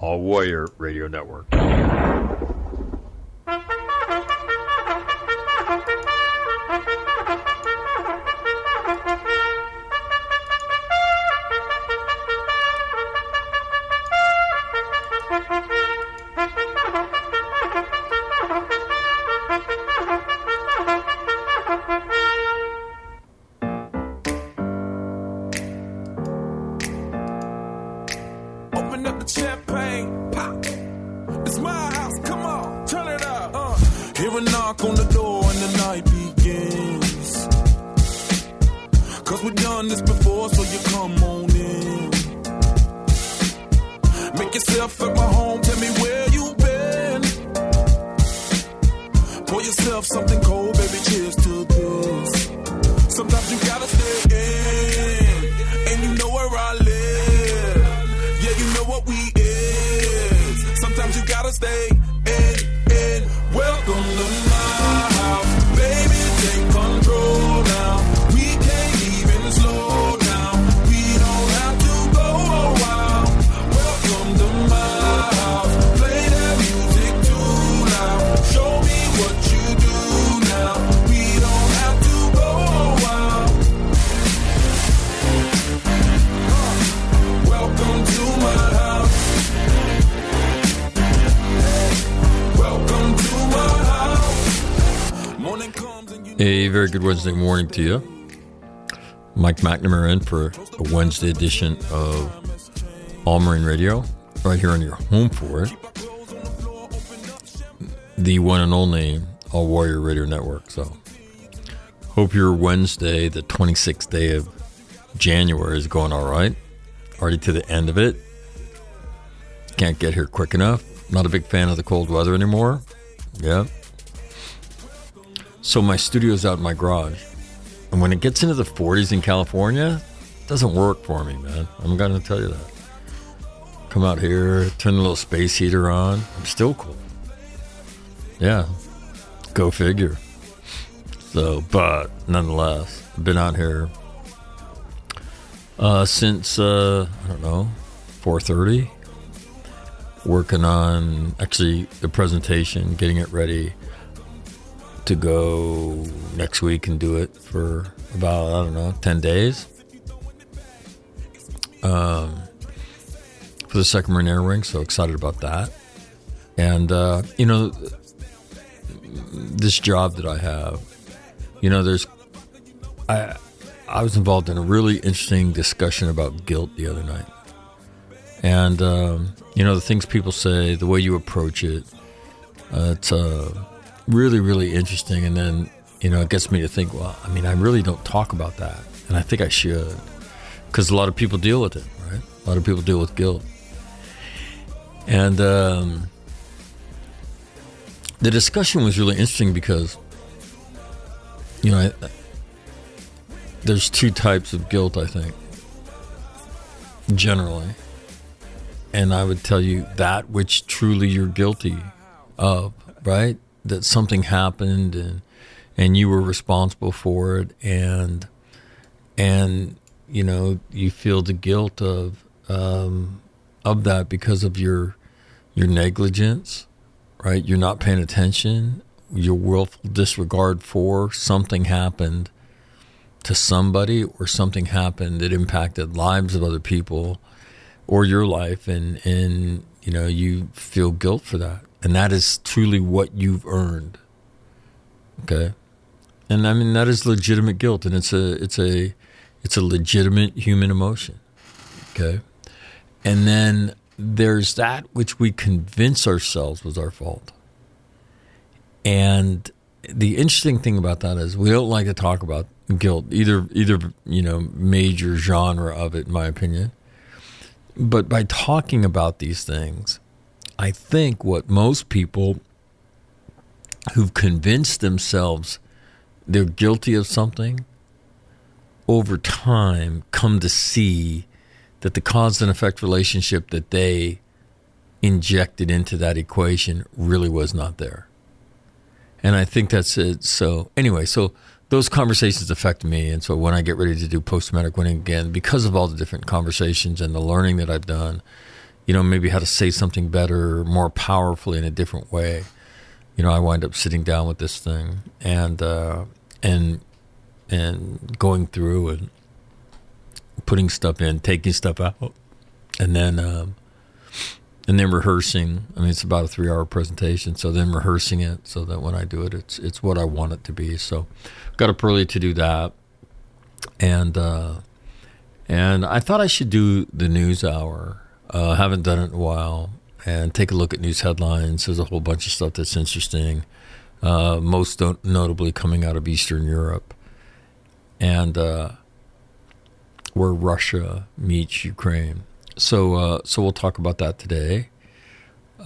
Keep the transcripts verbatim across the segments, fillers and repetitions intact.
All Warrior Radio Network. Good Wednesday morning to you. Mike McNamara in for a Wednesday edition of All Marine Radio, right here on your home for it, the one and only All Warrior Radio Network. So, hope your Wednesday, the twenty-sixth day of January, is going all right. Already to the end of it. Can't get here quick enough. Not a big fan of the cold weather anymore. Yeah. So my studio's out in my garage, and when it gets into the forties in California, it doesn't work for me, man. I'm going to tell you that. Come out here, turn the little space heater on. I'm still cold. Yeah, go figure. So, but nonetheless, I've been out here uh, since, uh, I don't know, four thirty, working on, actually, the presentation, getting it ready to go next week and do it for about, I don't know, ten days um, for the Second Marine Air Wing. So excited about that. And, uh, you know, this job that I have, you know, there's, I, I was involved in a really interesting discussion about guilt the other night. And, um, you know, the things people say, the way you approach it, uh, it's, uh, really, really interesting. And then, you know, it gets me to think, well, I mean, I really don't talk about that. And I think I should, because a lot of people deal with it, right? A lot of people deal with guilt. And um, the discussion was really interesting because, you know, I, I, there's two types of guilt, I think, generally. And I would tell you that which truly you're guilty of, right? That something happened and and you were responsible for it, and and you know, you feel the guilt of um, of that because of your your negligence, right? You're not paying attention, your willful disregard for something happened to somebody, or something happened that impacted lives of other people or your life, and and you know, you feel guilt for that. And that is truly what you've earned, okay? And I mean, that is legitimate guilt, and it's a it's a it's a legitimate human emotion, okay? And then there's that which we convince ourselves was our fault. And the interesting thing about that is we don't like to talk about guilt, either either you know, major genre of it, in my opinion. But by talking about these things, I think what most people who've convinced themselves they're guilty of something over time come to see that the cause and effect relationship that they injected into that equation really was not there. And I think that's it. So anyway, so those conversations affect me. And so when I get ready to do post-traumatic winning again, because of all the different conversations and the learning that I've done, you know, maybe how to say something better, more powerfully in a different way, you know, I wind up sitting down with this thing and uh, and and going through and putting stuff in, taking stuff out, and then um, and then rehearsing. I mean, it's about a three-hour presentation, so then rehearsing it so that when I do it, it's it's what I want it to be. So, got up early to do that, and uh, and I thought I should do the news hour. Uh, haven't done it in a while. And take a look at news headlines. There's a whole bunch of stuff that's interesting, uh, most don't, notably coming out of Eastern Europe and uh, where Russia meets Ukraine. So uh, so we'll talk about that today.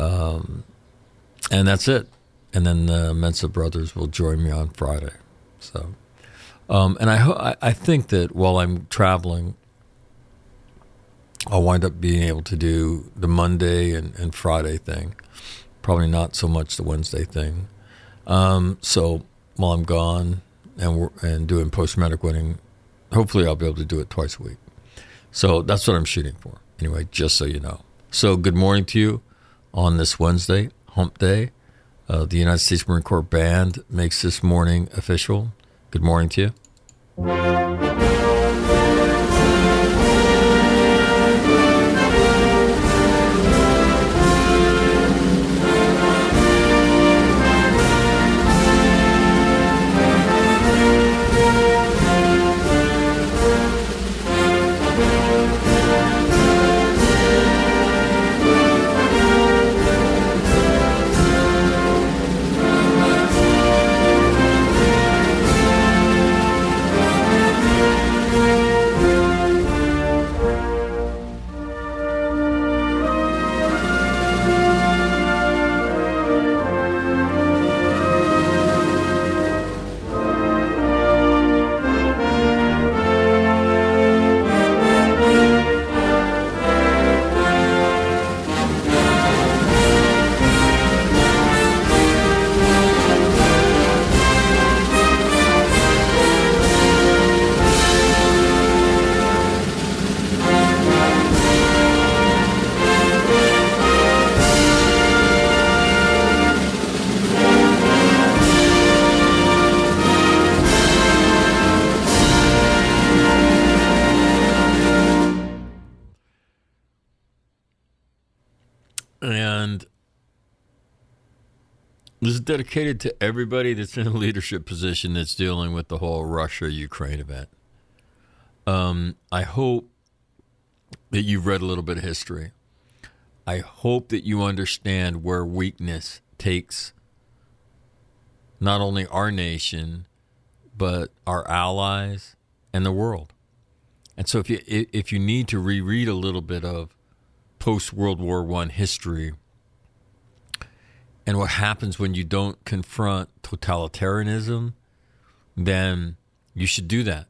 Um, and that's it. And then the Mensa brothers will join me on Friday. So, um, and I, ho- I think that while I'm traveling, I'll wind up being able to do the Monday and, and Friday thing. Probably not so much the Wednesday thing. Um, so while I'm gone and we're, and doing post-traumatic winning, hopefully I'll be able to do it twice a week. So that's what I'm shooting for. Anyway, just so you know. So good morning to you on this Wednesday, hump day. Uh, the United States Marine Corps Band makes this morning official. Good morning to you. Dedicated to everybody that's in a leadership position that's dealing with the whole Russia-Ukraine event. Um, I hope that you've read a little bit of history. I hope that you understand where weakness takes not only our nation, but our allies and the world. And so if you, if you need to reread a little bit of post-World War One history, and what happens when you don't confront totalitarianism, then you should do that.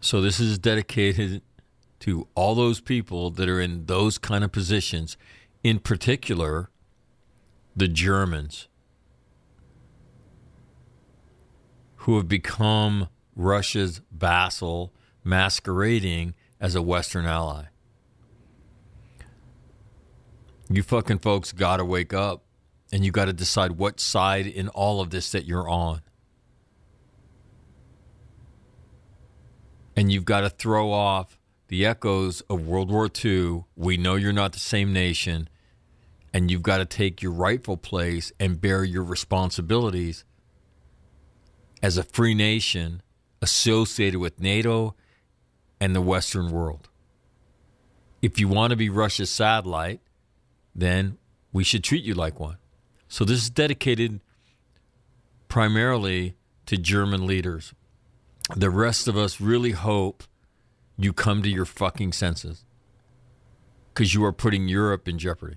So this is dedicated to all those people that are in those kind of positions, in particular, the Germans, who have become Russia's vassal, masquerading as a Western ally. You fucking folks got to wake up, and you got to decide what side in all of this that you're on. And you've got to throw off the echoes of World War Two. We know you're not the same nation, and you've got to take your rightful place and bear your responsibilities as a free nation associated with NATO and the Western world. If you want to be Russia's satellite, then we should treat you like one. So this is dedicated primarily to German leaders. The rest of us really hope you come to your fucking senses, because you are putting Europe in jeopardy.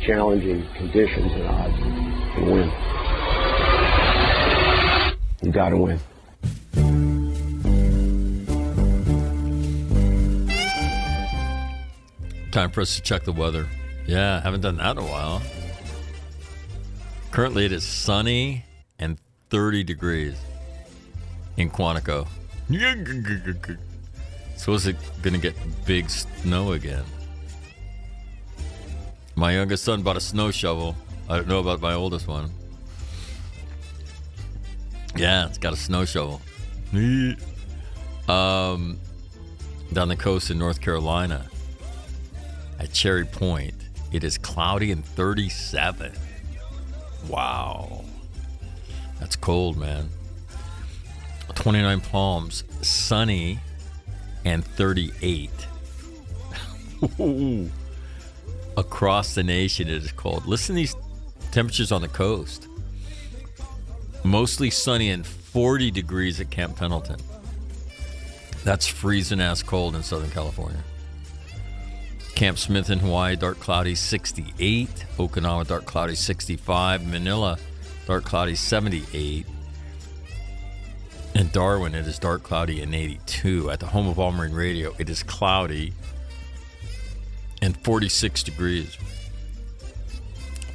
challenging conditions and odds, and win. You gotta win. Time for us to check the weather. Yeah, haven't done that in a while. Currently it is sunny and thirty degrees in Quantico. So is it gonna get big snow again? My youngest son bought a snow shovel. I don't know about my oldest one. Yeah, it's got a snow shovel. Um, down the coast in North Carolina, at Cherry Point, it is cloudy and thirty-seven. Wow. That's cold, man. twenty-nine Palms, sunny and thirty-eight. Ooh. Across the nation it is cold. Listen to these temperatures on the coast. Mostly sunny and forty degrees at Camp Pendleton. That's freezing ass cold in Southern California. Camp Smith in Hawaii, dark cloudy, sixty-eight. Okinawa, dark cloudy, sixty-five. Manila, dark cloudy, seventy-eight. In Darwin, it is dark cloudy and eighty-two. At the home of All Marine Radio, it is cloudy and forty-six degrees.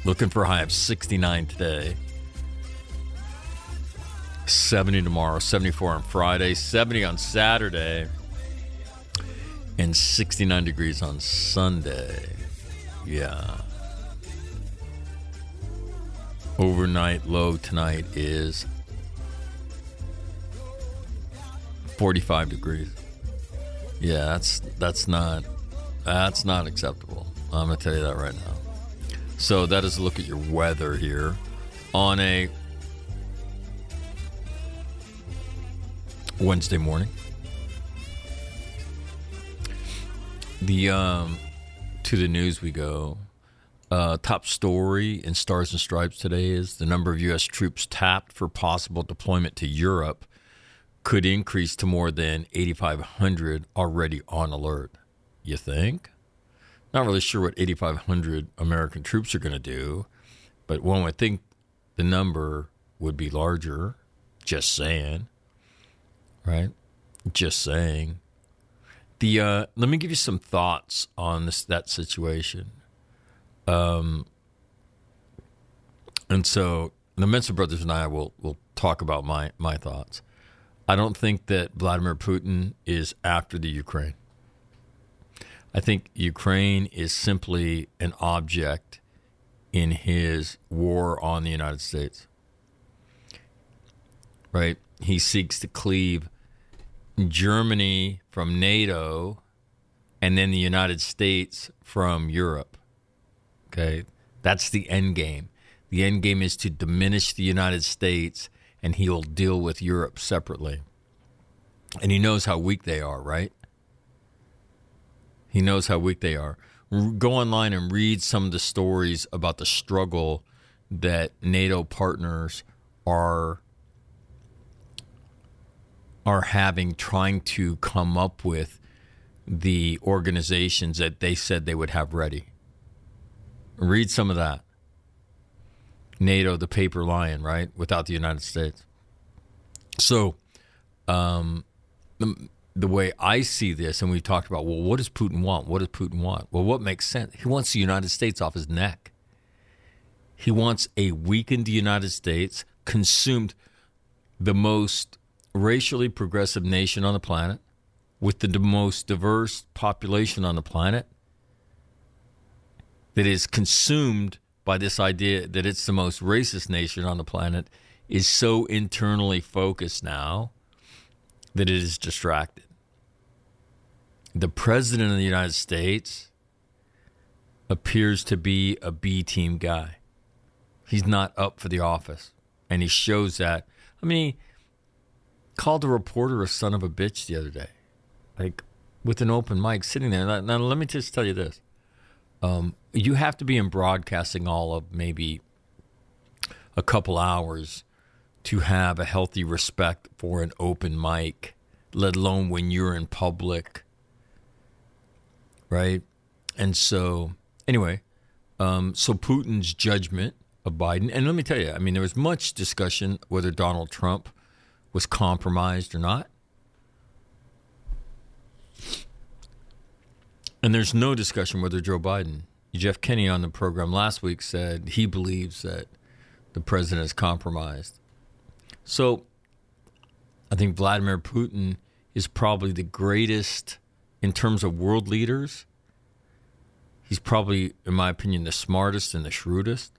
Looking for a high of sixty-nine today. seventy tomorrow. seventy-four on Friday. seventy on Saturday. And sixty-nine degrees on Sunday. Yeah. Overnight low tonight is forty-five degrees. Yeah, that's that's not... That's not acceptable. I'm going to tell you that right now. So that is a look at your weather here on a Wednesday morning. The um, to the news we go. Uh, top story in Stars and Stripes today is the number of U S troops tapped for possible deployment to Europe could increase to more than eighty-five hundred already on alert. You think? Not really sure what eighty-five hundred American troops are going to do, but one would think the number would be larger. Just saying, right? Just saying. The uh, let me give you some thoughts on this that situation. Um, and so the Mensa brothers and I will will talk about my my thoughts. I don't think that Vladimir Putin is after the Ukraine. I think Ukraine is simply an object in his war on the United States. Right? He seeks to cleave Germany from NATO and then the United States from Europe. Okay? That's the end game. The end game is to diminish the United States, and he'll deal with Europe separately. And he knows how weak they are, right? He knows how weak they are. Go online and read some of the stories about the struggle that NATO partners are, are having trying to come up with the organizations that they said they would have ready. Read some of that. NATO, the paper lion, right? Without the United States. So um, the, the way I see this, and we've talked about, well, what does Putin want? What does Putin want? Well, what makes sense? He wants the United States off his neck. He wants a weakened United States, consumed, the most racially progressive nation on the planet, with the most diverse population on the planet, that is consumed by this idea that it's the most racist nation on the planet, is so internally focused now that it is distracted. The president of the United States appears to be a B-team guy. He's not up for the office, and he shows that. I mean, he called a reporter a son of a bitch the other day, like with an open mic sitting there. Now, let me just tell you this. Um, you have to be in broadcasting all of maybe a couple hours to have a healthy respect for an open mic, let alone when you're in public, right? And so, anyway, um, so Putin's judgment of Biden, and let me tell you, I mean, there was much discussion whether Donald Trump was compromised or not. And there's no discussion whether Joe Biden. Jeff Kenney on the program last week said he believes that the president is compromised. So I think Vladimir Putin is probably the greatest in terms of world leaders. He's probably, in my opinion, the smartest and the shrewdest.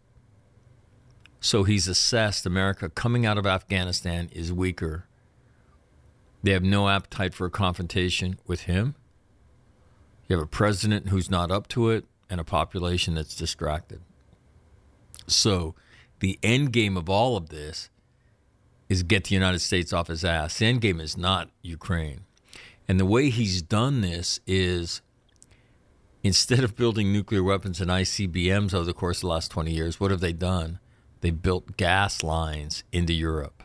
So he's assessed America coming out of Afghanistan is weaker. They have no appetite for a confrontation with him. You have a president who's not up to it and a population that's distracted. So the end game of all of this is get the United States off his ass. The end game is not Ukraine. And the way he's done this is, instead of building nuclear weapons and I C B Ms over the course of the last twenty years, what have they done? They built gas lines into Europe.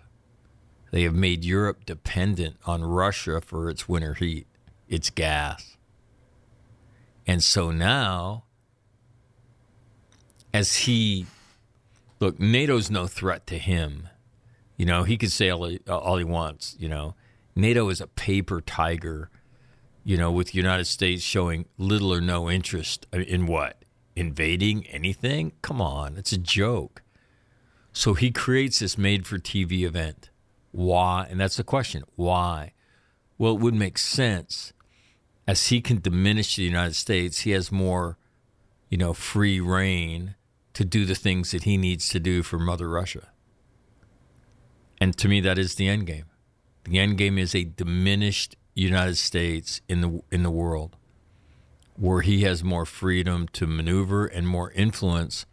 They have made Europe dependent on Russia for its winter heat, its gas. And so now, as he, look, NATO's no threat to him. You know, he could say all he, all he wants, you know. NATO is a paper tiger, you know, with the United States showing little or no interest in what? Invading anything? Come on, it's a joke. So he creates this made-for-T V event. Why? And that's the question. Why? Well, it would make sense. As he can diminish the United States, he has more, you know, free reign to do the things that he needs to do for Mother Russia. And to me, that is the end game. The end game is a diminished United States in the in the world, where he has more freedom to maneuver and more influence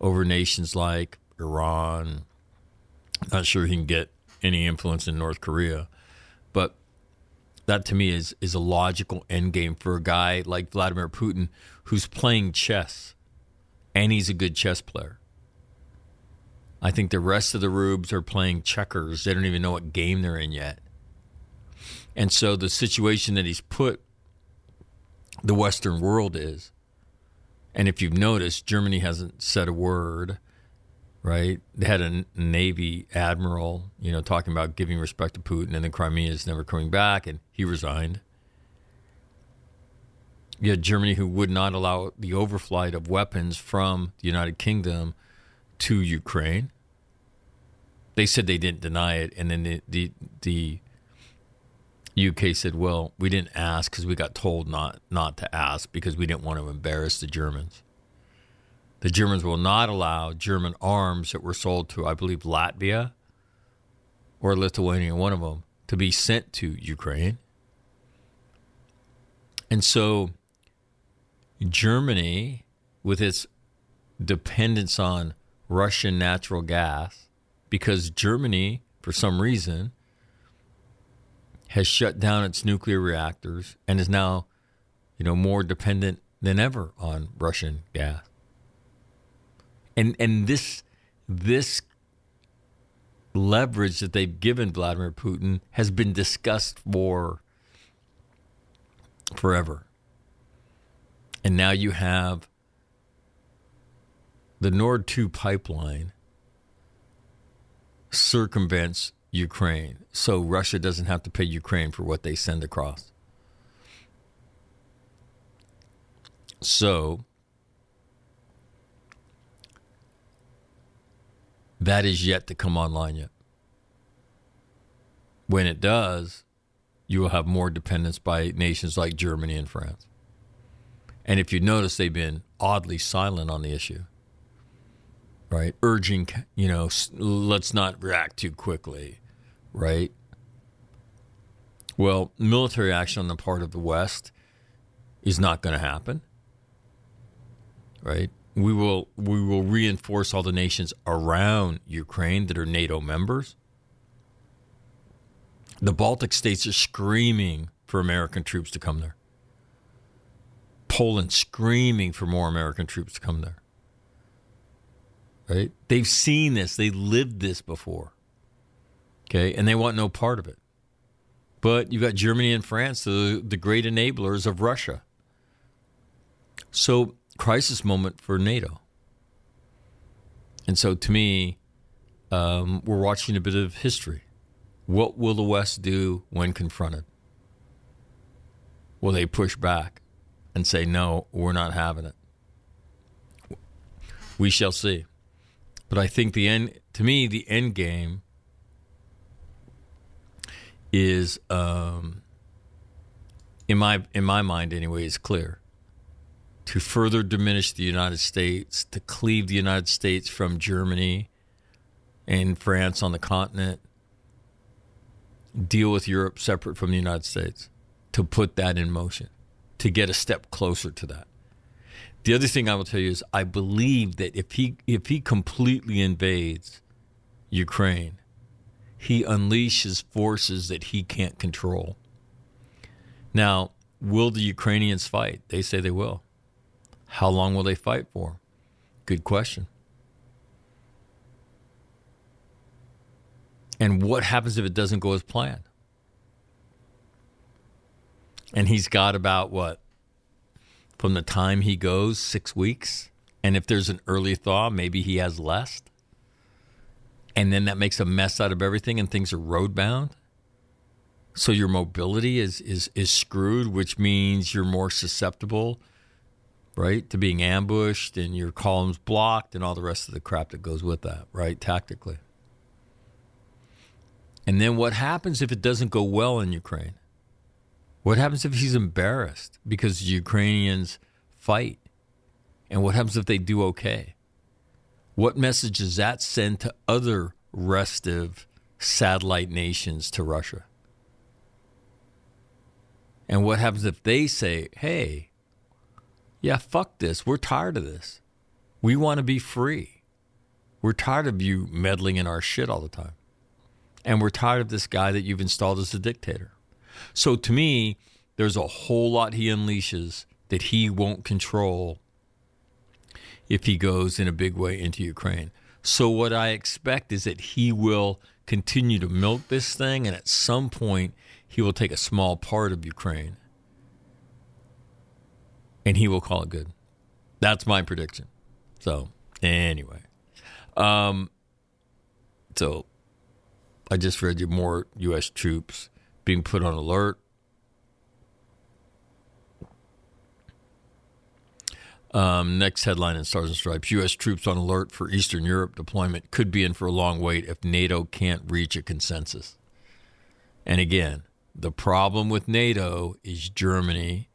over nations like Iran. Not sure he can get any influence in North Korea, but that to me is, is a logical endgame for a guy like Vladimir Putin, who's playing chess, and he's a good chess player. I think the rest of the rubes are playing checkers. They don't even know what game they're in yet. And so the situation that he's put the Western world is, And if you've noticed, Germany hasn't said a word, right? They had a Navy admiral, you know, talking about giving respect to Putin, and the Crimea is never coming back, and he resigned. You had Germany who would not allow the overflight of weapons from the United Kingdom to Ukraine. They said they didn't deny it, and then the the, the U K said, well, we didn't ask because we got told not, not to ask because we didn't want to embarrass the Germans. The Germans will not allow German arms that were sold to, I believe, Latvia or Lithuania, one of them, to be sent to Ukraine. And so Germany, with its dependence on Russian natural gas, because Germany, for some reason, has shut down its nuclear reactors and is now, you know, more dependent than ever on Russian gas. And and this this leverage that they've given Vladimir Putin has been discussed for forever. And now you have the Nord two pipeline circumvents Ukraine, so Russia doesn't have to pay Ukraine for what they send across. So that is yet to come online yet. When it does, you will have more dependence by nations like Germany and France. And if you notice, they've been oddly silent on the issue, right? Urging, you know, let's not react too quickly, right? Well, military action on the part of the West is not going to happen, right? We will we will reinforce all the nations around Ukraine that are NATO members. The Baltic states are screaming for American troops to come there. Poland screaming for more American troops to come there. Right? They've seen this. They lived this before. Okay? And they want no part of it. But you've got Germany and France, the, the great enablers of Russia. So crisis moment for NATO. And so to me, um, we're watching a bit of history. What will the West do when confronted? Will they push back and say, no, we're not having it? We shall see. But I think the end, to me, the end game is, um, in my in my mind anyway, is clear. To further diminish the United States, to cleave the United States from Germany and France on the continent, deal with Europe separate from the United States, to put that in motion, to get a step closer to that. The other thing I will tell you is I believe that if he if he completely invades Ukraine, he unleashes forces that he can't control. Now, will the Ukrainians fight? They say they will. How long will they fight for? Good question. And what happens if it doesn't go as planned? And he's got about, what, from the time he goes, six weeks? And if there's an early thaw, maybe he has less. And then that makes a mess out of everything, and things are roadbound. So your mobility is is is screwed, which means you're more susceptible, right, to being ambushed, and your columns blocked, and all the rest of the crap that goes with that, right, tactically. And then what happens if it doesn't go well in Ukraine? What happens if he's embarrassed because the Ukrainians fight? And what happens if they do okay? What message does that send to other restive satellite nations to Russia? And what happens if they say, hey, yeah, fuck this. We're tired of this. We want to be free. We're tired of you meddling in our shit all the time. And we're tired of this guy that you've installed as a dictator. So to me, there's a whole lot he unleashes that he won't control if he goes in a big way into Ukraine. So what I expect is that he will continue to milk this thing, and at some point, he will take a small part of Ukraine, and he will call it good. That's my prediction. So anyway, um, so I just read you more U S troops being put on alert. Um, next headline in Stars and Stripes, U S troops on alert for Eastern Europe deployment could be in for a long wait if NATO can't reach a consensus. And again, the problem with NATO is Germany.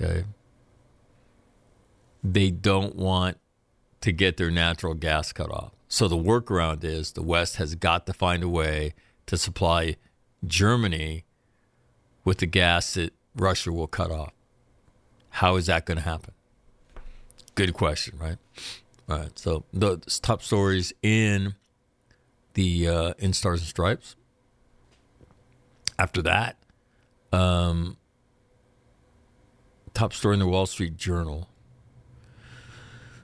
Okay. They don't want to get their natural gas cut off. So the workaround is the West has got to find a way to supply Germany with the gas that Russia will cut off. How is that going to happen? Good question, right? All right. So the top stories in the uh, in Stars and Stripes. After that, um, top story in the Wall Street Journal.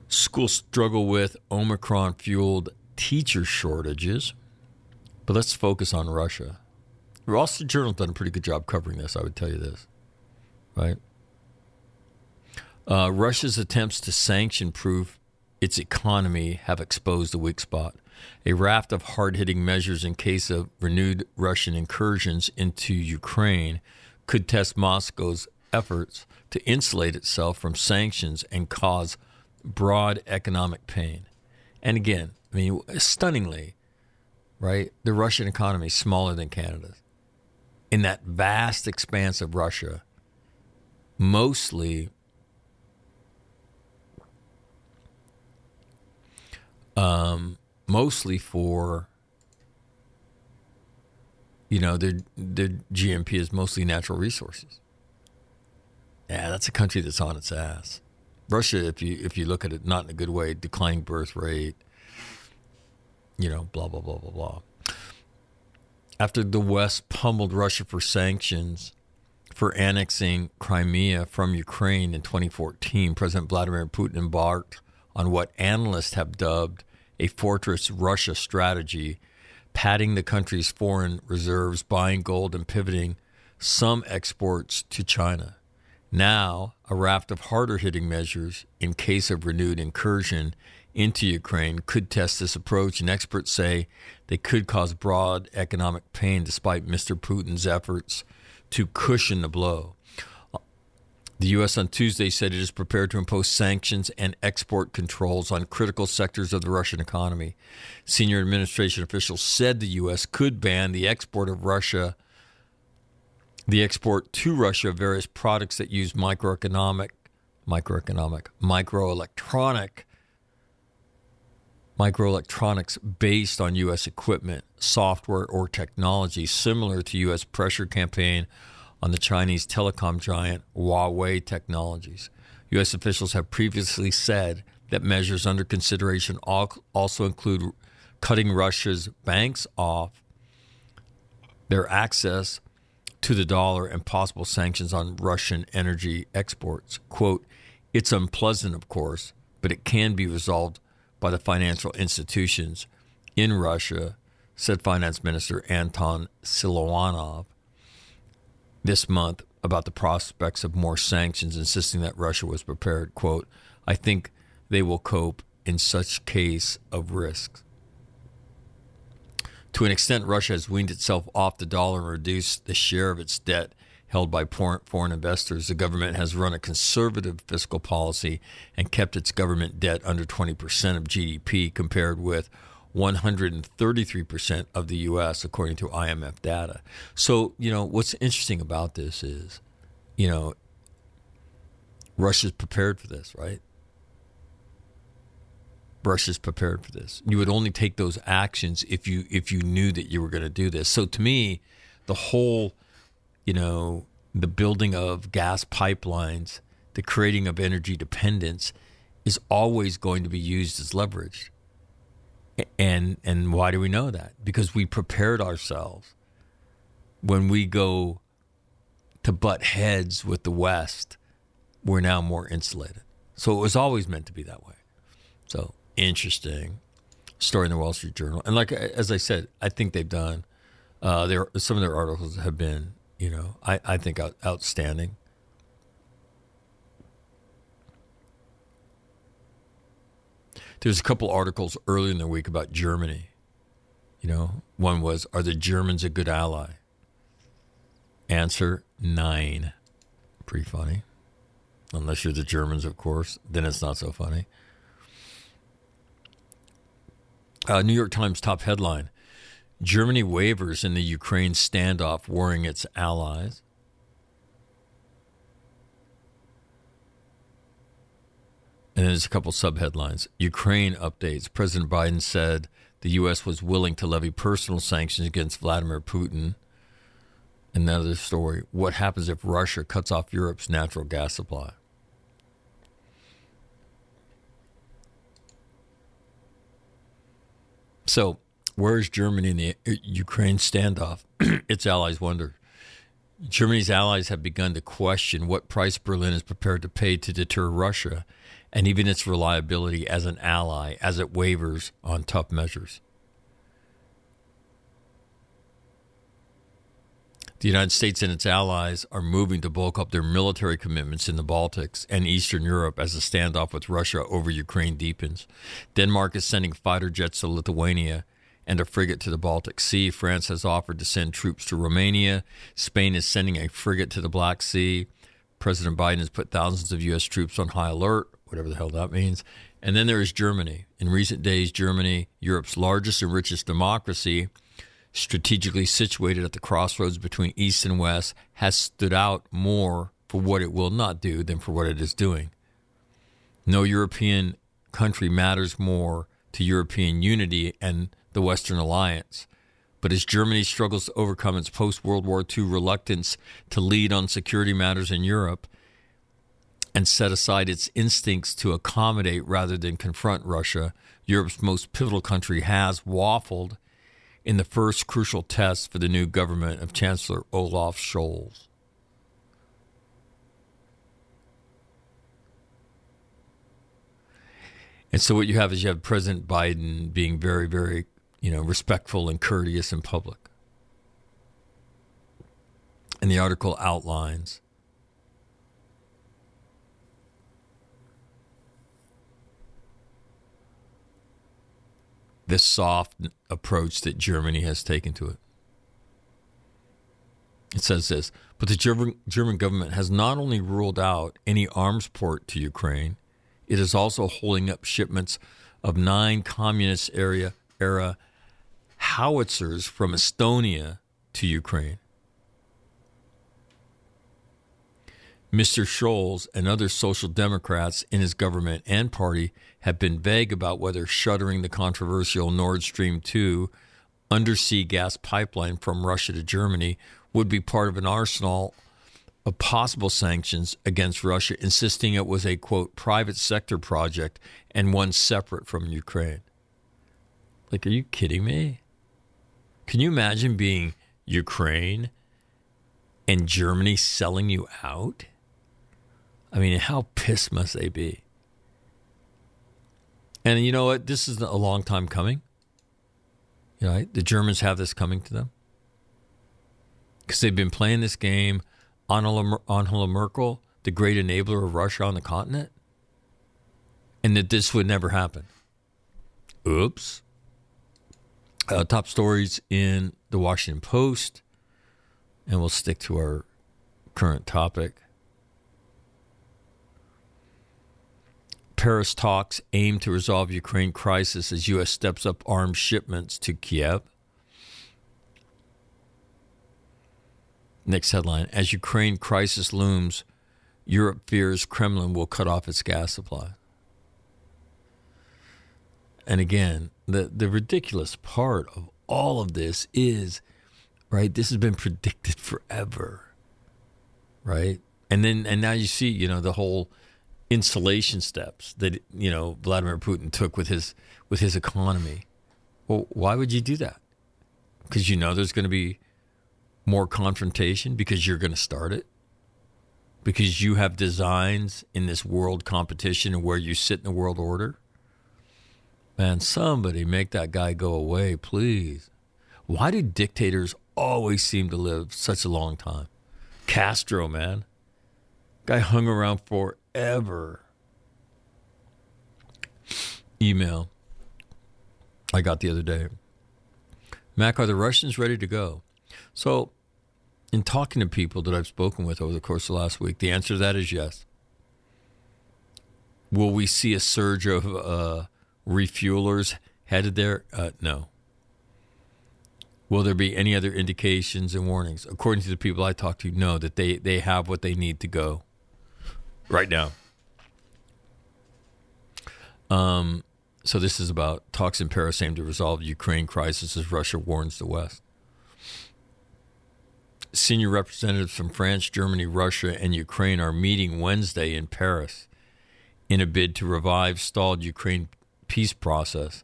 Schools struggle with Omicron-fueled teacher shortages. But let's focus on Russia. The Wall Street Journal's done a pretty good job covering this, I would tell you this, right? Uh, Russia's attempts to sanction-proof its economy have exposed a weak spot. A raft of hard-hitting measures in case of renewed Russian incursions into Ukraine could test Moscow's efforts to insulate itself from sanctions and cause broad economic pain. And again, I mean, stunningly, right, the Russian economy is smaller than Canada's. In that vast expanse of Russia, mostly Um, mostly for, you know, their their G N P is mostly natural resources. Yeah, that's a country that's on its ass. Russia, if you if you look at it, not in a good way, declining birth rate, you know, blah, blah, blah, blah, blah. After the West pummeled Russia for sanctions for annexing Crimea from Ukraine in twenty fourteen, President Vladimir Putin embarked on what analysts have dubbed a fortress Russia strategy, padding the country's foreign reserves, buying gold, and pivoting some exports to China. Now, a raft of harder-hitting measures in case of renewed incursion into Ukraine could test this approach, and experts say they could cause broad economic pain despite Mister Putin's efforts to cushion the blow. The U S on Tuesday said it is prepared to impose sanctions and export controls on critical sectors of the Russian economy. Senior administration officials said the U S could ban the export of Russia, the export to Russia of various products that use microeconomic, microeconomic, microelectronic, microelectronics based on U S equipment, software, or technology similar to U S pressure campaign on the Chinese telecom giant Huawei Technologies. U S officials have previously said that measures under consideration also include cutting Russia's banks off their access to the dollar and possible sanctions on Russian energy exports. Quote, it's unpleasant, of course, but it can be resolved by the financial institutions in Russia, said Finance Minister Anton Siluanov this month about the prospects of more sanctions, insisting that Russia was prepared. Quote, I think they will cope in such case of risks. To an extent, Russia has weaned itself off the dollar and reduced the share of its debt held by foreign investors. The government has run a conservative fiscal policy and kept its government debt under twenty percent of G D P compared with one hundred thirty-three percent of the U S, according to I M F data. So, you know, what's interesting about this is, you know, Russia's prepared for this, right? Russia's prepared for this. You would only take those actions if you if you knew that you were going to do this. So to me, the whole, you know, the building of gas pipelines, the creating of energy dependence is always going to be used as leverage. And and why do we know that? Because we prepared ourselves when we go to butt heads with the West, we're now more insulated. So it was always meant to be that way. So interesting story in the Wall Street Journal. And like as I said, I think they've done uh, there. Some of their articles have been, you know, I, I think out, outstanding. There's a couple articles early in the week about Germany. You know, one was, are the Germans a good ally? Answer, nine. Pretty funny. Unless you're the Germans, of course. Then it's not so funny. Uh, New York Times top headline. Germany wavers in the Ukraine standoff, warring its allies. And there's a couple sub-headlines. Ukraine updates. President Biden said the U S was willing to levy personal sanctions against Vladimir Putin. Another story. What happens if Russia cuts off Europe's natural gas supply? So, where is Germany in the Ukraine standoff? Its allies wonder. Germany's allies have begun to question what price Berlin is prepared to pay to deter Russia and even its reliability as an ally as it wavers on tough measures. The United States and its allies are moving to bulk up their military commitments in the Baltics and Eastern Europe as the standoff with Russia over Ukraine deepens. Denmark is sending fighter jets to Lithuania and a frigate to the Baltic Sea. France has offered to send troops to Romania. Spain is sending a frigate to the Black Sea. President Biden has put thousands of U S troops on high alert, whatever the hell that means. And then there is Germany. In recent days, Germany, Europe's largest and richest democracy, strategically situated at the crossroads between East and West, has stood out more for what it will not do than for what it is doing. No European country matters more to European unity and the Western alliance. But as Germany struggles to overcome its post-World War Two reluctance to lead on security matters in Europe and set aside its instincts to accommodate rather than confront Russia, Europe's most pivotal country has waffled in the first crucial test for the new government of Chancellor Olaf Scholz. And so what you have is you have President Biden being very, very, you know, respectful and courteous in public. And the article outlines this soft approach that Germany has taken to it. It says this, but the German, German government has not only ruled out any arms port to Ukraine, it is also holding up shipments of nine communist era, era howitzers from Estonia to Ukraine. Mister Scholz and other social democrats in his government and party have been vague about whether shuttering the controversial Nord Stream two undersea gas pipeline from Russia to Germany would be part of an arsenal of possible sanctions against Russia, insisting it was a, quote, private sector project and one separate from Ukraine. Like, are you kidding me? Can you imagine being Ukraine and Germany selling you out? I mean, how pissed must they be? And you know what? This is a long time coming. You know, the Germans have this coming to them because they've been playing this game. Angela Merkel, the great enabler of Russia on the continent, and that this would never happen. Oops. Uh, top stories in the Washington Post, and we'll stick to our current topic. Paris talks aim to resolve Ukraine crisis as U S steps up arms shipments to Kiev. Next headline, as Ukraine crisis looms, Europe fears Kremlin will cut off its gas supply. And again, the, the ridiculous part of all of this is, right, this has been predicted forever, right? And then, and now you see, you know, the whole insulation steps that, you know, Vladimir Putin took with his, with his economy. Well, why would you do that? Because you know there's going to be more confrontation, because you're going to start it, because you have designs in this world competition and where you sit in the world order. Man, somebody make that guy go away, please. Why do dictators always seem to live such a long time? Castro, man. Guy hung around forever. email I got the other day. Mac, are the Russians ready to go? So in talking to people that I've spoken with over the course of last week, the answer to that is yes. Will we see a surge of uh, refuelers headed there? Uh, no. Will there be any other indications and warnings? According to the people I talked to, no, that they, they have what they need to go right now. Um, so this is about talks in Paris aimed to resolve the Ukraine crisis as Russia warns the West. Senior representatives from France, Germany, Russia, and Ukraine are meeting Wednesday in Paris in a bid to revive stalled Ukraine peace process,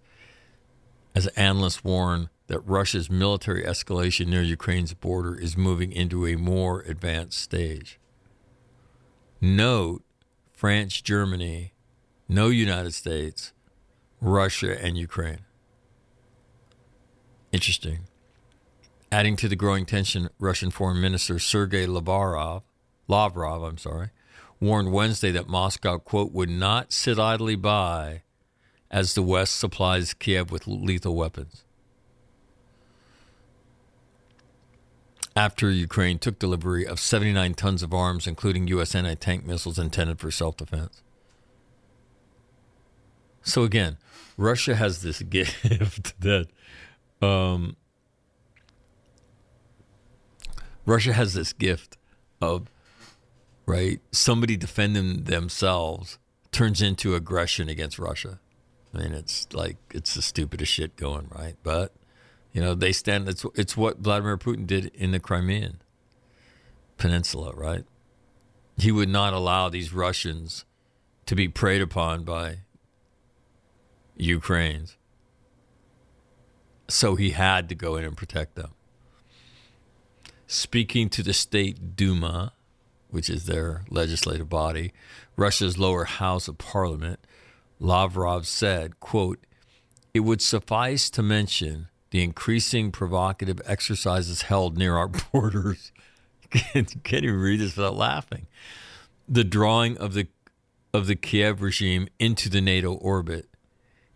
as analysts warn that Russia's military escalation near Ukraine's border is moving into a more advanced stage. Note, France, Germany, no United States, Russia, and Ukraine. Interesting. Adding to the growing tension, Russian Foreign Minister Sergei Lavrov, Lavrov, I'm sorry, warned Wednesday that Moscow, quote, would not sit idly by as the West supplies Kiev with lethal weapons. After Ukraine took delivery of seventy-nine tons of arms, including U S anti-tank missiles intended for self-defense. So again, Russia has this gift that... Um, Russia has this gift of, right, somebody defending themselves turns into aggression against Russia. I mean, it's like, it's the stupidest shit going, right? But, you know, they stand, it's, it's what Vladimir Putin did in the Crimean Peninsula, right? He would not allow these Russians to be preyed upon by Ukrainians. So he had to go in and protect them. Speaking to the State Duma, which is their legislative body, Russia's lower house of parliament, Lavrov said, quote, it would suffice to mention the increasing provocative exercises held near our borders. Can't even read this without laughing. The drawing of the of the Kiev regime into the NATO orbit,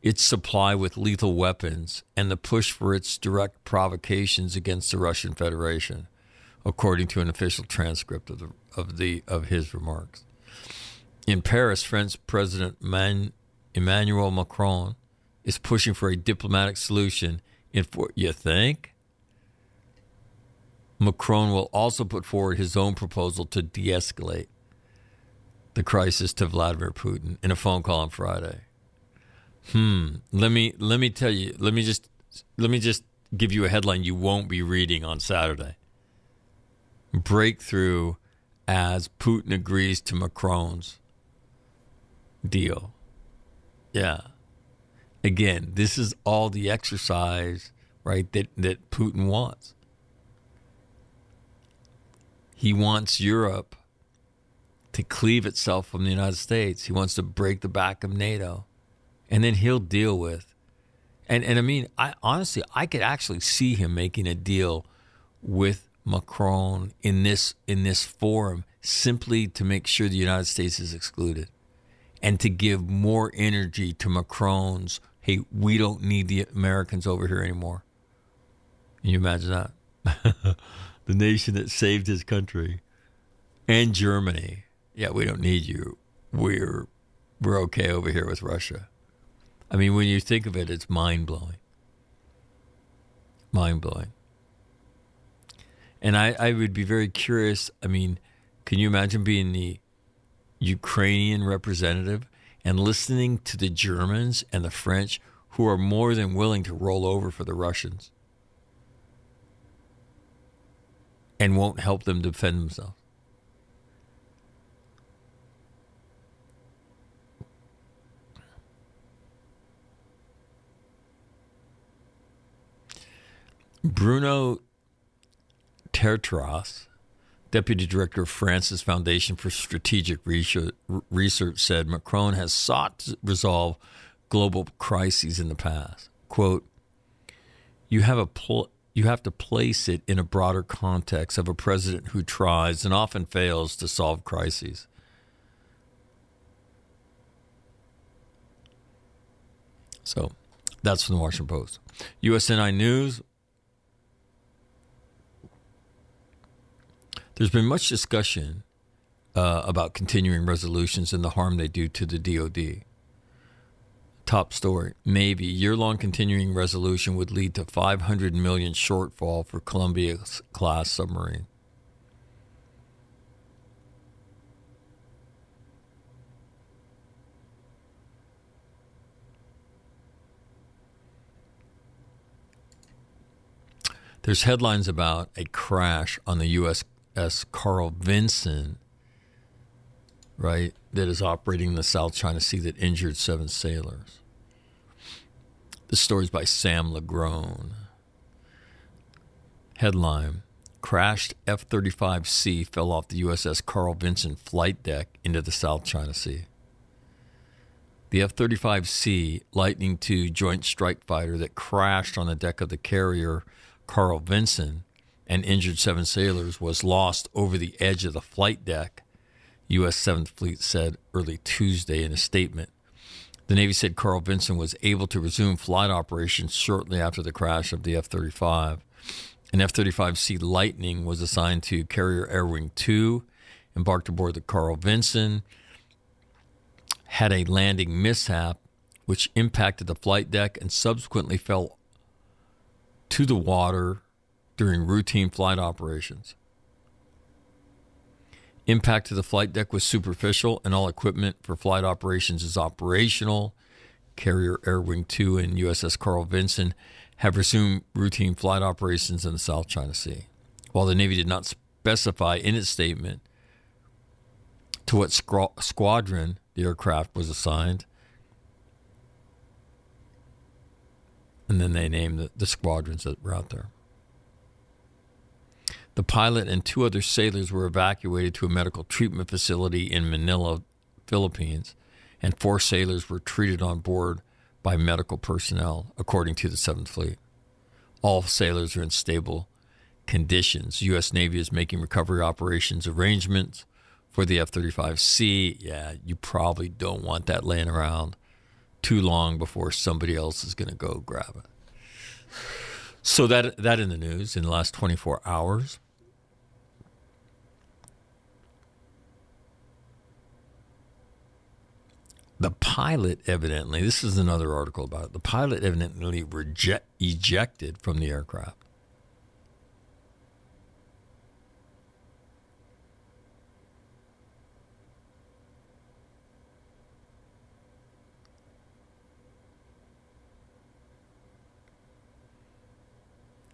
its supply with lethal weapons, and the push for its direct provocations against the Russian Federation, according to an official transcript of the of the of his remarks. In Paris, French President Man, Emmanuel Macron is pushing for a diplomatic solution. In for, you think? Macron will also put forward his own proposal to de-escalate the crisis to Vladimir Putin in a phone call on Friday. Hmm. Let me let me tell you. Let me just let me just give you a headline you won't be reading on Saturday. Breakthrough as Putin agrees to Macron's deal. Yeah. Again, this is all the exercise, right, that, that Putin wants. He wants Europe to cleave itself from the United States. He wants to break the back of NATO. And then he'll deal with, and, and I mean, I honestly, I could actually see him making a deal with Macron in this in this forum simply to make sure the United States is excluded and to give more energy to Macron's, hey, we don't need the Americans over here anymore. Can you imagine that? The nation that saved his country and Germany. Yeah, we don't need you. We're we're okay over here with Russia. I mean, when you think of it, it's mind-blowing. Mind-blowing. And I, I would be very curious. I mean, can you imagine being the Ukrainian representative and listening to the Germans and the French who are more than willing to roll over for the Russians and won't help them defend themselves? Bruno Tertorov, deputy director of France's Foundation for Strategic Research, said Macron has sought to resolve global crises in the past. Quote, you have, a pl- you have to place it in a broader context of a president who tries and often fails to solve crises. So that's from the Washington Post. U S N I News. There's been much discussion uh, about continuing resolutions and the harm they do to the D O D. Top story. Navy, year-long continuing resolution would lead to five hundred million dollars shortfall for Columbia-class submarine. There's headlines about a crash on the U S S Carl Vinson, right, that is operating in the South China Sea that injured seven sailors. This story is by Sam Lagrone. Headline, crashed F thirty-five C fell off the U S S Carl Vinson flight deck into the South China Sea. The F thirty-five C Lightning two joint strike fighter that crashed on the deck of the carrier Carl Vinson and injured seven sailors was lost over the edge of the flight deck, U S seventh Fleet said early Tuesday in a statement. The Navy said Carl Vinson was able to resume flight operations shortly after the crash of the F thirty-five. An F thirty-five C Lightning was assigned to Carrier Air Wing two, embarked aboard the Carl Vinson, had a landing mishap which impacted the flight deck and subsequently fell to the water during routine flight operations. Impact to the flight deck was superficial, and all equipment for flight operations is operational. Carrier Air Wing two and U S S Carl Vinson have resumed routine flight operations in the South China Sea. While the Navy did not specify in its statement to what squadron the aircraft was assigned, and then they named the, the squadrons that were out there. The pilot and two other sailors were evacuated to a medical treatment facility in Manila, Philippines, and four sailors were treated on board by medical personnel, according to the seventh Fleet. All sailors are in stable conditions. U S Navy is making recovery operations arrangements for the F thirty-five C. Yeah, you probably don't want that laying around too long before somebody else is going to go grab it. So that that in the news in the last twenty-four hours. The pilot evidently, this is another article about it, the pilot evidently reject, ejected from the aircraft.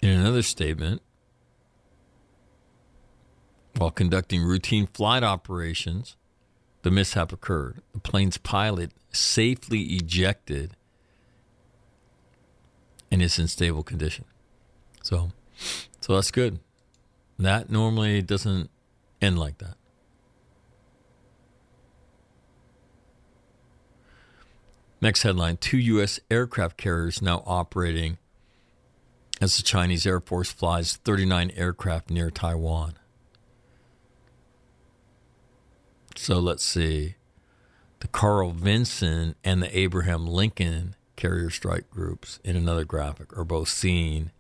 In another statement, while conducting routine flight operations, the mishap occurred. The plane's pilot safely ejected and is in stable condition. So, so that's good. That normally doesn't end like that. Next headline, two U S aircraft carriers now operating as the Chinese Air Force flies thirty-nine aircraft near Taiwan. So let's see. The Carl Vinson and the Abraham Lincoln carrier strike groups in another graphic are both seen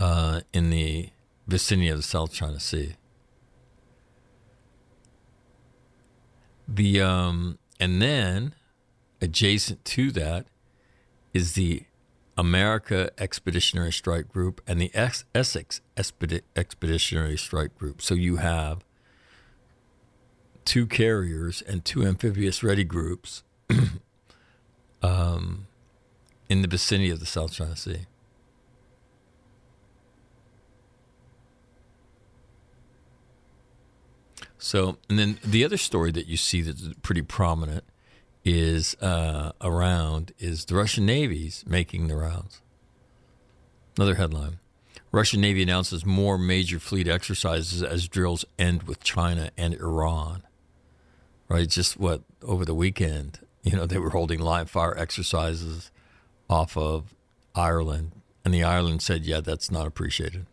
uh, in the vicinity of the South China Sea. The um, and then, adjacent to that, is the America Expeditionary Strike Group and the Essex Expeditionary Strike Group. So you have two carriers and two amphibious ready groups um, in the vicinity of the South China Sea. So, and then the other story that you see that's pretty prominent is uh, around is the Russian Navy's making the rounds. Another headline. Russian Navy announces more major fleet exercises as drills end with China and Iran. Right? Just what, over the weekend, you know, they were holding live fire exercises off of Ireland. And the Ireland said, yeah, that's not appreciated.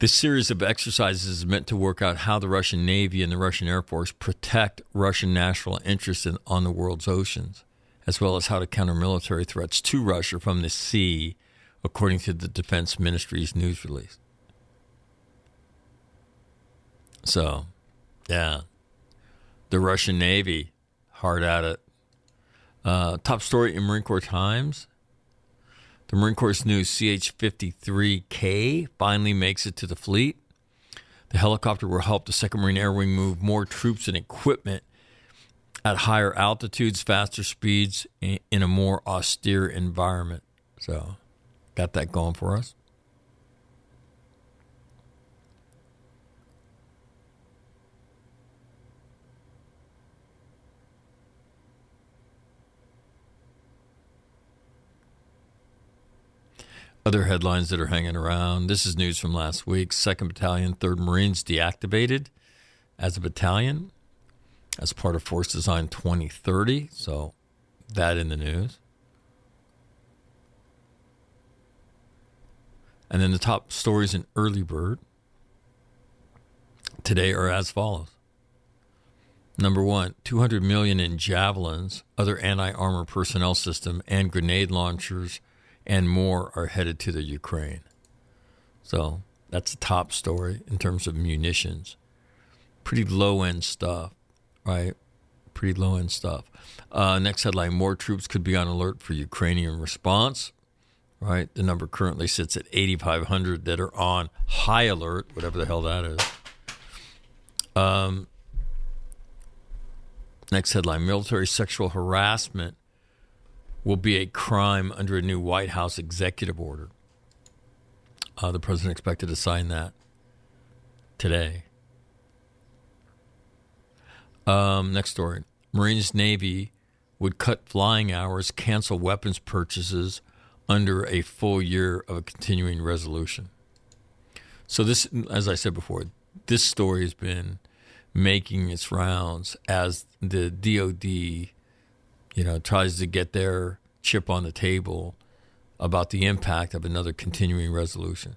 This series of exercises is meant to work out how the Russian Navy and the Russian Air Force protect Russian national interests in, on the world's oceans, as well as how to counter military threats to Russia from the sea, according to the Defense Ministry's news release. So, yeah, the Russian Navy, hard at it. Uh, top story in Marine Corps Times. The Marine Corps' new C H fifty-three K finally makes it to the fleet. The helicopter will help the Second Marine Air Wing move more troops and equipment at higher altitudes, faster speeds, in a more austere environment. So, got that going for us. Other headlines that are hanging around. This is news from last week. Second Battalion, third Marines deactivated as a battalion as part of Force Design twenty thirty. So that in the news. And then the top stories in Early Bird today are as follows. Number one, two hundred million dollars in javelins, other anti-armor personnel system, and grenade launchers and more are headed to the Ukraine. So that's the top story in terms of munitions. Pretty low-end stuff, right? Pretty low-end stuff. Uh, next headline, more troops could be on alert for Ukrainian response, right? The number currently sits at eighty-five hundred that are on high alert, whatever the hell that is. Um, next headline, military sexual harassment will be a crime under a new White House executive order. Uh, the president expected to sign that today. Um, next story. Marines Navy would cut flying hours, cancel weapons purchases under a full year of a continuing resolution. So this, as I said before, this story has been making its rounds as the D O D you know, tries to get their chip on the table about the impact of another continuing resolution.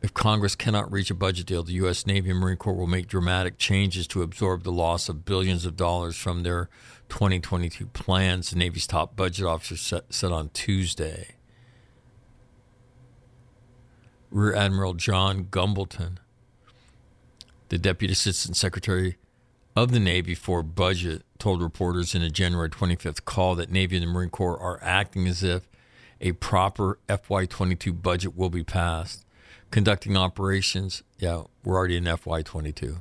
If Congress cannot reach a budget deal, the U S. Navy and Marine Corps will make dramatic changes to absorb the loss of billions of dollars from their twenty twenty-two plans, the Navy's top budget officer said on Tuesday. Rear Admiral John Gumbleton, the Deputy Assistant Secretary of the Navy for Budget, told reporters in a January twenty-fifth call that Navy and the Marine Corps are acting as if a proper F Y twenty-two budget will be passed. Conducting operations, yeah, we're already in F Y twenty-two,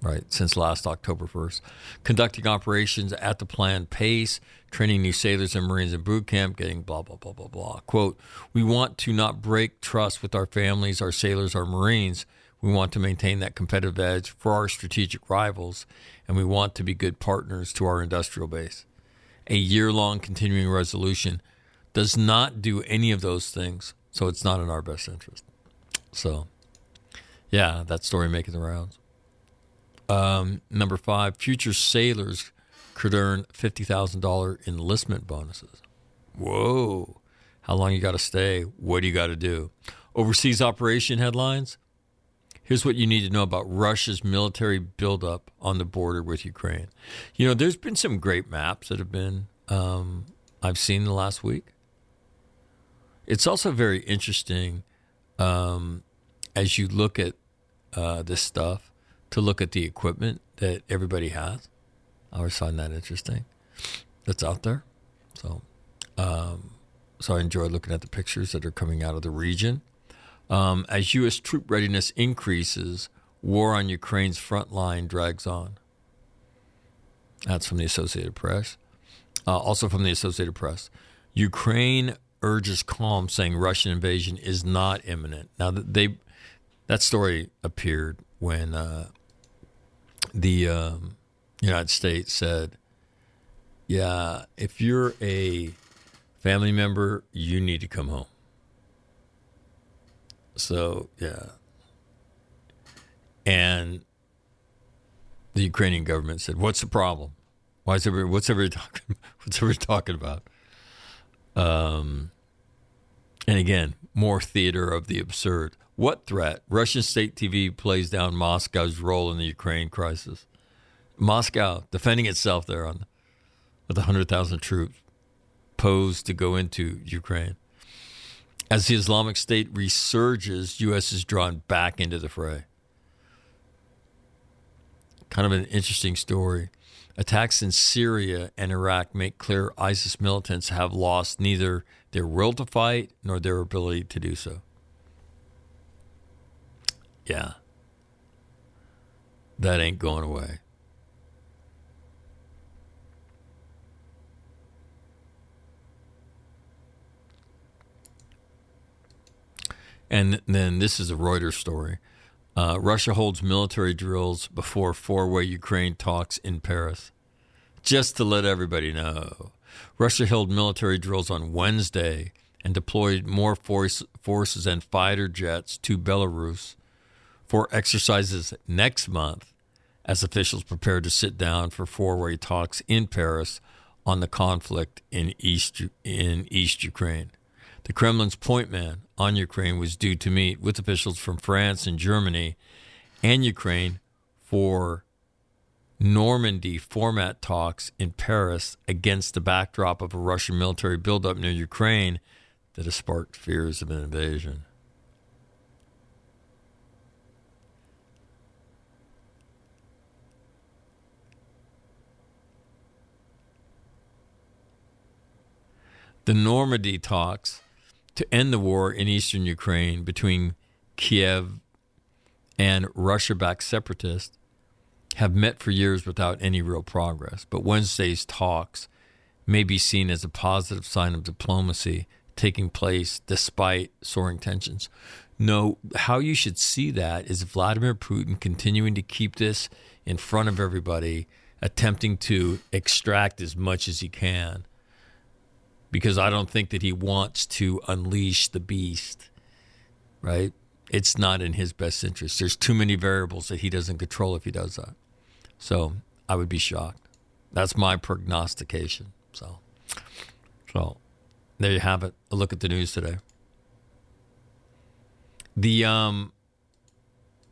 right, since last October first. Conducting operations at the planned pace, training new sailors and Marines in boot camp, getting blah, blah, blah, blah, blah. Quote, we want to not break trust with our families, our sailors, our Marines. We want to maintain that competitive edge for our strategic rivals, and we want to be good partners to our industrial base. A year-long continuing resolution does not do any of those things, so it's not in our best interest. So, yeah, that story making the rounds. Um, number five, future sailors could earn fifty thousand dollars enlistment bonuses. Whoa. How long you got to stay? What do you got to do? Overseas operation headlines. Here's what you need to know about Russia's military buildup on the border with Ukraine. You know, there's been some great maps that have been, um, I've seen the last week. It's also very interesting um, as you look at uh, this stuff to look at the equipment that everybody has. I always find that interesting. That's out there. So, um, so I enjoy looking at the pictures that are coming out of the region. Um, as U S troop readiness increases, war on Ukraine's front line drags on. That's from the Associated Press. Uh, also from the Associated Press. Ukraine urges calm, saying Russian invasion is not imminent. Now, they that story appeared when uh, the um, United States said, yeah, if you're a family member, you need to come home. So, yeah. And the Ukrainian government said, what's the problem? Why is everybody, what's everybody talking, what's everybody talking about? Um, and again, more theater of the absurd. What threat? Russian state T V plays down Moscow's role in the Ukraine crisis. Moscow defending itself there on with one hundred thousand troops posed to go into Ukraine. As the Islamic State resurges, U S is drawn back into the fray. Kind of an interesting story. Attacks in Syria and Iraq make clear ISIS militants have lost neither their will to fight nor their ability to do so. Yeah. That ain't going away. And then this is a Reuters story. Uh, Russia holds military drills before four-way Ukraine talks in Paris. Just to let everybody know, Russia held military drills on Wednesday and deployed more force, forces and fighter jets to Belarus for exercises next month as officials prepare to sit down for four-way talks in Paris on the conflict in East, in East Ukraine. The Kremlin's point man on Ukraine was due to meet with officials from France and Germany and Ukraine for Normandy format talks in Paris against the backdrop of a Russian military buildup near Ukraine that has sparked fears of an invasion. The Normandy talks to end the war in eastern Ukraine between Kiev and Russia-backed separatists have met for years without any real progress. But Wednesday's talks may be seen as a positive sign of diplomacy taking place despite soaring tensions. No, how you should see that is Vladimir Putin continuing to keep this in front of everybody, attempting to extract as much as he can. Because I don't think that he wants to unleash the beast, right? It's not in his best interest. There's too many variables that he doesn't control if he does that. So I would be shocked. That's my prognostication. So, so there you have it. A look at the news today. The, um,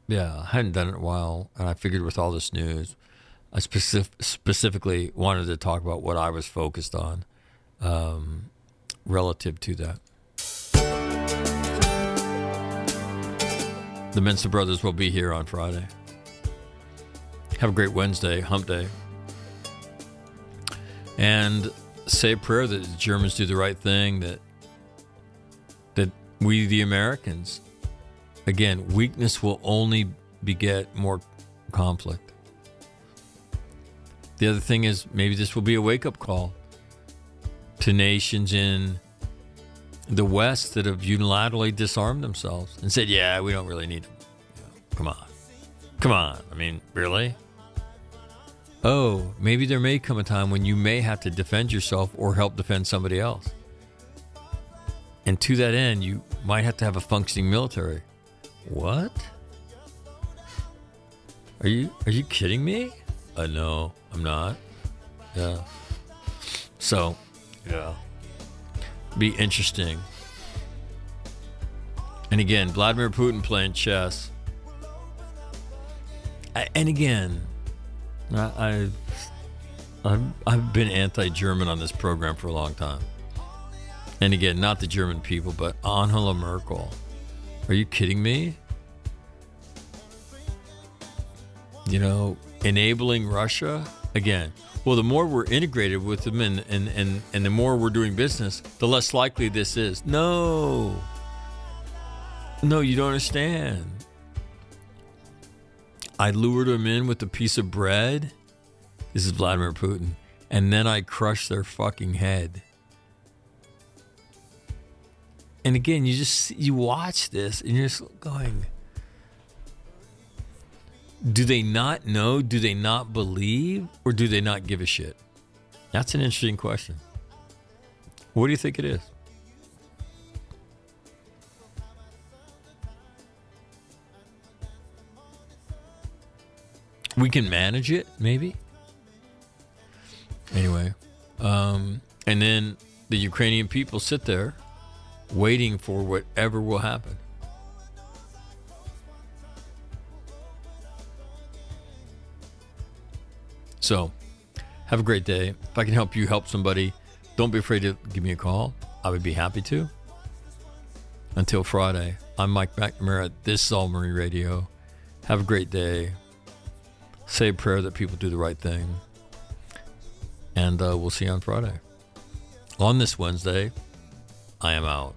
yeah, I hadn't done it in a while, and I figured with all this news, I specific, specifically wanted to talk about what I was focused on. Um, relative to that. The Mensa brothers will be here on Friday. Have a great Wednesday, hump day. And say a prayer that the Germans do the right thing, that that we, the Americans, again, weakness will only beget more conflict. The other thing is maybe this will be a wake-up call to nations in the West that have unilaterally disarmed themselves and said, yeah, we don't really need them. You know, come on. Come on. I mean, really? Oh, maybe there may come a time when you may have to defend yourself or help defend somebody else. And to that end, you might have to have a functioning military. What? Are you are you kidding me? Uh, no, I'm not. Yeah. So... yeah. Be interesting. And again, Vladimir Putin playing chess. I, and again, I, I, I've, I've been anti-German on this program for a long time. And again, not the German people, but Angela Merkel. Are you kidding me? You know, enabling Russia? Again, well, the more we're integrated with them and, and, and, and the more we're doing business, the less likely this is. No. No, you don't understand. I lured them in with a piece of bread. This is Vladimir Putin. And then I crushed their fucking head. And again, you just, you watch this and you're just going, do they not know? Do they not believe? Or do they not give a shit? That's an interesting question. What do you think it is? We can manage it, maybe? Anyway. Um, and then the Ukrainian people sit there waiting for whatever will happen. So have a great day. If I can help you help somebody, don't be afraid to give me a call. I would be happy to. Until Friday, I'm Mike McNamara. This is All Marine Radio. Have a great day. Say a prayer that people do the right thing. And uh, we'll see you on Friday. On this Wednesday, I am out.